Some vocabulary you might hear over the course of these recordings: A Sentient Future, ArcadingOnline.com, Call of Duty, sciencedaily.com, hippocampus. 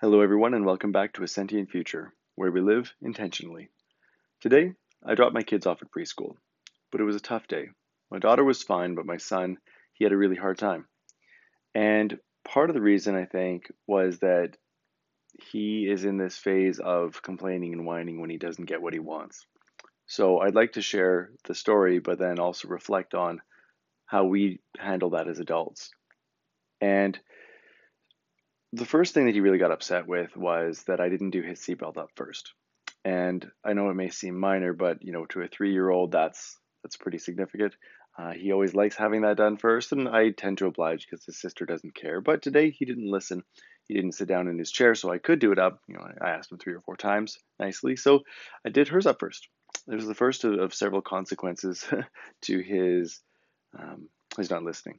Hello everyone and welcome back to A Sentient Future, where we live intentionally. Today, I dropped my kids off at preschool, but it was a tough day. My daughter was fine, but my son, he had a really hard time. And part of the reason, I think, was that he is in this phase of complaining and whining when he doesn't get what he wants. So I'd like to share the story, but then also reflect on how we handle that as adults. And the first thing that he really got upset with was that I didn't do his seatbelt up first. And I know it may seem minor, but to a 3-year-old, that's pretty significant. He always likes having that done first, and I tend to oblige because his sister doesn't care. But today he didn't listen. He didn't sit down in his chair, so I could do it up. I asked him 3 or 4 times nicely, so I did hers up first. It was the first of several consequences to his not listening.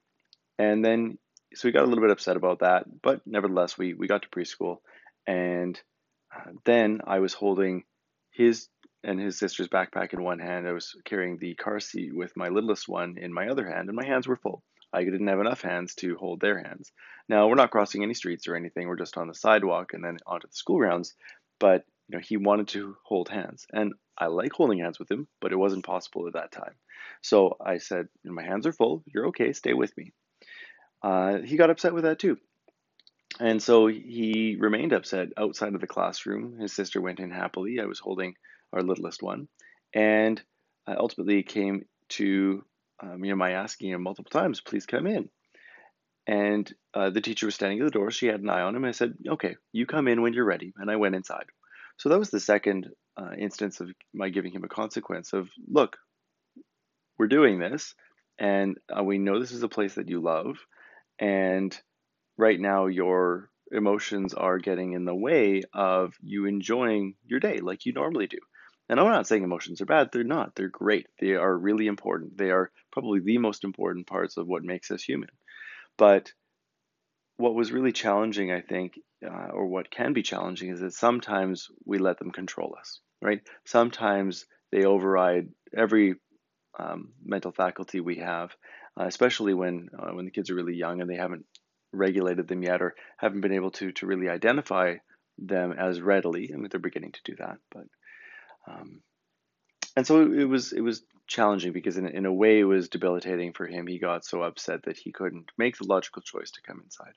And then so we got a little bit upset about that, but nevertheless, we got to preschool, and then I was holding his and his sister's backpack in one hand. I was carrying the car seat with my littlest one in my other hand, and my hands were full. I didn't have enough hands to hold their hands. Now, we're not crossing any streets or anything. We're just on the sidewalk and then onto the school grounds, but he wanted to hold hands, and I like holding hands with him, but it wasn't possible at that time. So I said, my hands are full. You're okay. Stay with me. He got upset with that too. And so he remained upset outside of the classroom. His sister went in happily. I was holding our littlest one. And I ultimately came to my asking him multiple times, please come in. And the teacher was standing at the door. She had an eye on him. I said, okay, you come in when you're ready. And I went inside. So that was the second instance of my giving him a consequence of, look, we're doing this. And we know this is a place that you love. And right now your emotions are getting in the way of you enjoying your day like you normally do. And I'm not saying emotions are bad. They're not. They're great. They are really important. They are probably the most important parts of what makes us human. But what was really challenging, I think, or what can be challenging is that sometimes we let them control us, right? Sometimes they override every mental faculty we have, especially when the kids are really young and they haven't regulated them yet or haven't been able to really identify them as readily. I mean, they're beginning to do that, but and so it was challenging because in a way it was debilitating for him. He got so upset that he couldn't make the logical choice to come inside.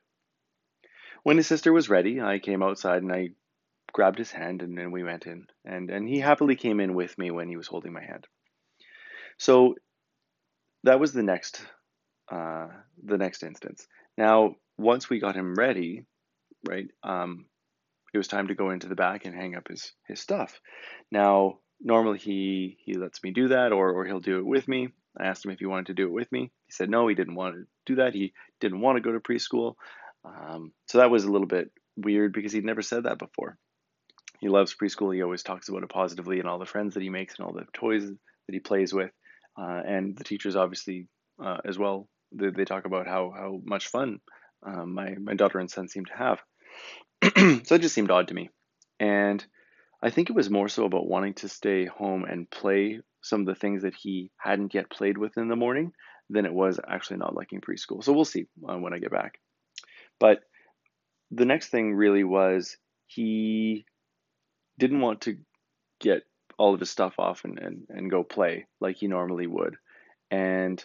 When his sister was ready, I came outside and I grabbed his hand and then we went in, and he happily came in with me when he was holding my hand. So that was the next instance. Now, once we got him ready, right, it was time to go into the back and hang up his stuff. Now, normally he lets me do that or he'll do it with me. I asked him if he wanted to do it with me. He said no, he didn't want to do that. He didn't want to go to preschool. So that was a little bit weird because he'd never said that before. He loves preschool. He always talks about it positively and all the friends that he makes and all the toys that he plays with. And the teachers obviously as well, they talk about how much fun my daughter and son seem to have. So it just seemed odd to me. And I think it was more so about wanting to stay home and play some of the things that he hadn't yet played with in the morning than it was actually not liking preschool. So we'll see when I get back. But the next thing really was he didn't want to get all of his stuff off and go play like he normally would. And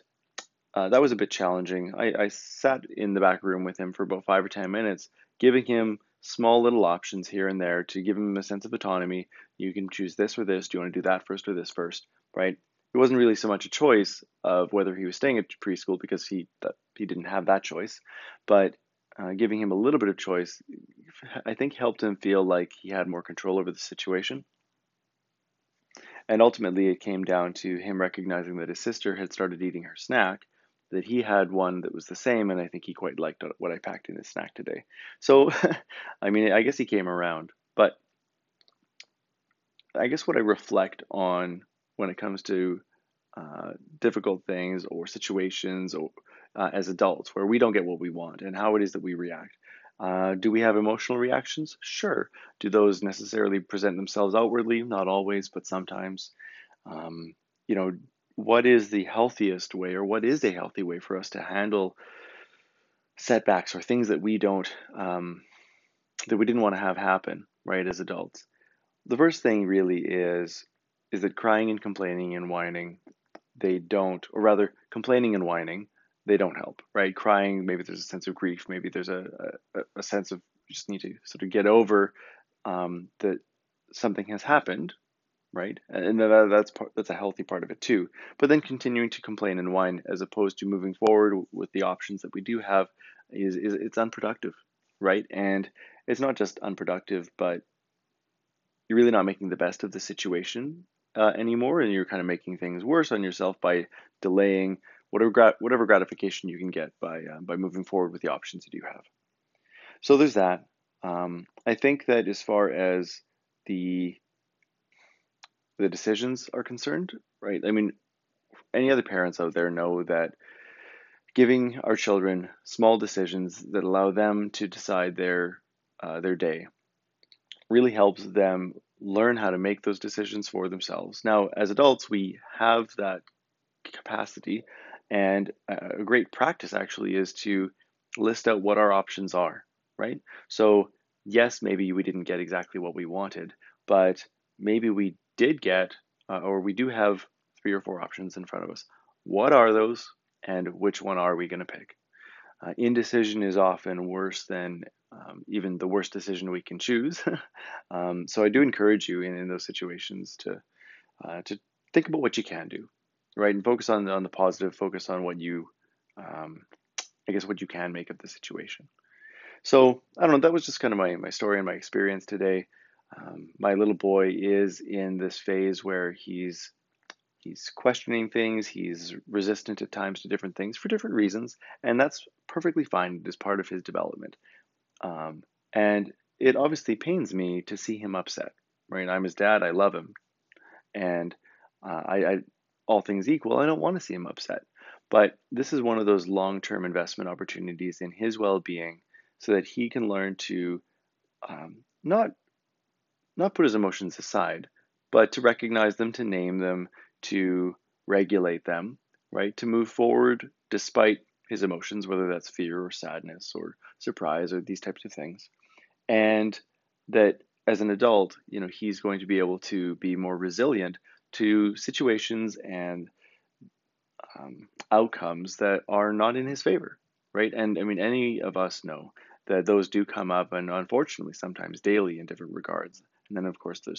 that was a bit challenging. I sat in the back room with him for about 5 or 10 minutes, giving him small little options here and there to give him a sense of autonomy. You can choose this or this. Do you want to do that first or this first, right? It wasn't really so much a choice of whether he was staying at preschool because he didn't have that choice, but giving him a little bit of choice, I think helped him feel like he had more control over the situation. And ultimately, it came down to him recognizing that his sister had started eating her snack, that he had one that was the same, and I think he quite liked what I packed in his snack today. So, I guess he came around. But I guess what I reflect on when it comes to difficult things or situations or as adults where we don't get what we want and how it is that we react. Do we have emotional reactions? Sure. Do those necessarily present themselves outwardly? Not always, but sometimes. What is the healthiest way, or what is a healthy way for us to handle setbacks or things that we don't that we didn't want to have happen, right, as adults. The first thing really is that crying and complaining and whining, they don't, or rather complaining and whining, they don't help, right? Crying, maybe there's a sense of grief, maybe there's a sense of you just need to sort of get over that something has happened, right? And that's a healthy part of it too. But then continuing to complain and whine as opposed to moving forward with the options that we do have is it's unproductive, right? And it's not just unproductive, but you're really not making the best of the situation anymore, and you're kind of making things worse on yourself by delaying whatever gratification you can get by moving forward with the options that you have. So there's that. I think that as far as the decisions are concerned, right? I mean, any other parents out there know that giving our children small decisions that allow them to decide their day really helps them learn how to make those decisions for themselves. Now, as adults, we have that capacity, and a great practice actually is to list out what our options are, right? So yes, maybe we didn't get exactly what we wanted, but maybe we did get, or we do have 3 or 4 options in front of us. What are those, and which one are we going to pick? Indecision is often worse than even the worst decision we can choose. So I do encourage you in those situations to think about what you can do, right? And focus on the positive, focus on what you, I guess, what you can make of the situation. So I don't know, that was just kind of my story and my experience today. My little boy is in this phase where he's questioning things, he's resistant at times to different things for different reasons, and that's perfectly fine as part of his development. And it obviously pains me to see him upset, right? I'm his dad, I love him, and I all things equal, I don't want to see him upset. But this is one of those long-term investment opportunities in his well-being so that he can learn to not put his emotions aside, but to recognize them, to name them, to regulate them, right? To move forward despite his emotions, whether that's fear or sadness or surprise or these types of things. And that as an adult, you know, he's going to be able to be more resilient to situations and outcomes that are not in his favor, right? And I mean, any of us know that those do come up, and unfortunately sometimes daily in different regards. And then of course, there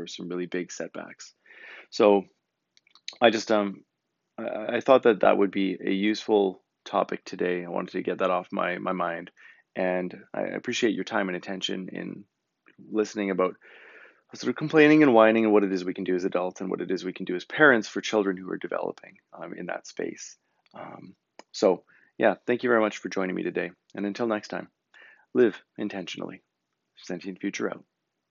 are some really big setbacks. So I just, I thought that would be a useful topic today. I wanted to get that off my mind, and I appreciate your time and attention in listening about sort of complaining and whining and what it is we can do as adults and what it is we can do as parents for children who are developing in that space. So yeah, thank you very much for joining me today. And until next time, live intentionally. Sentient Future out.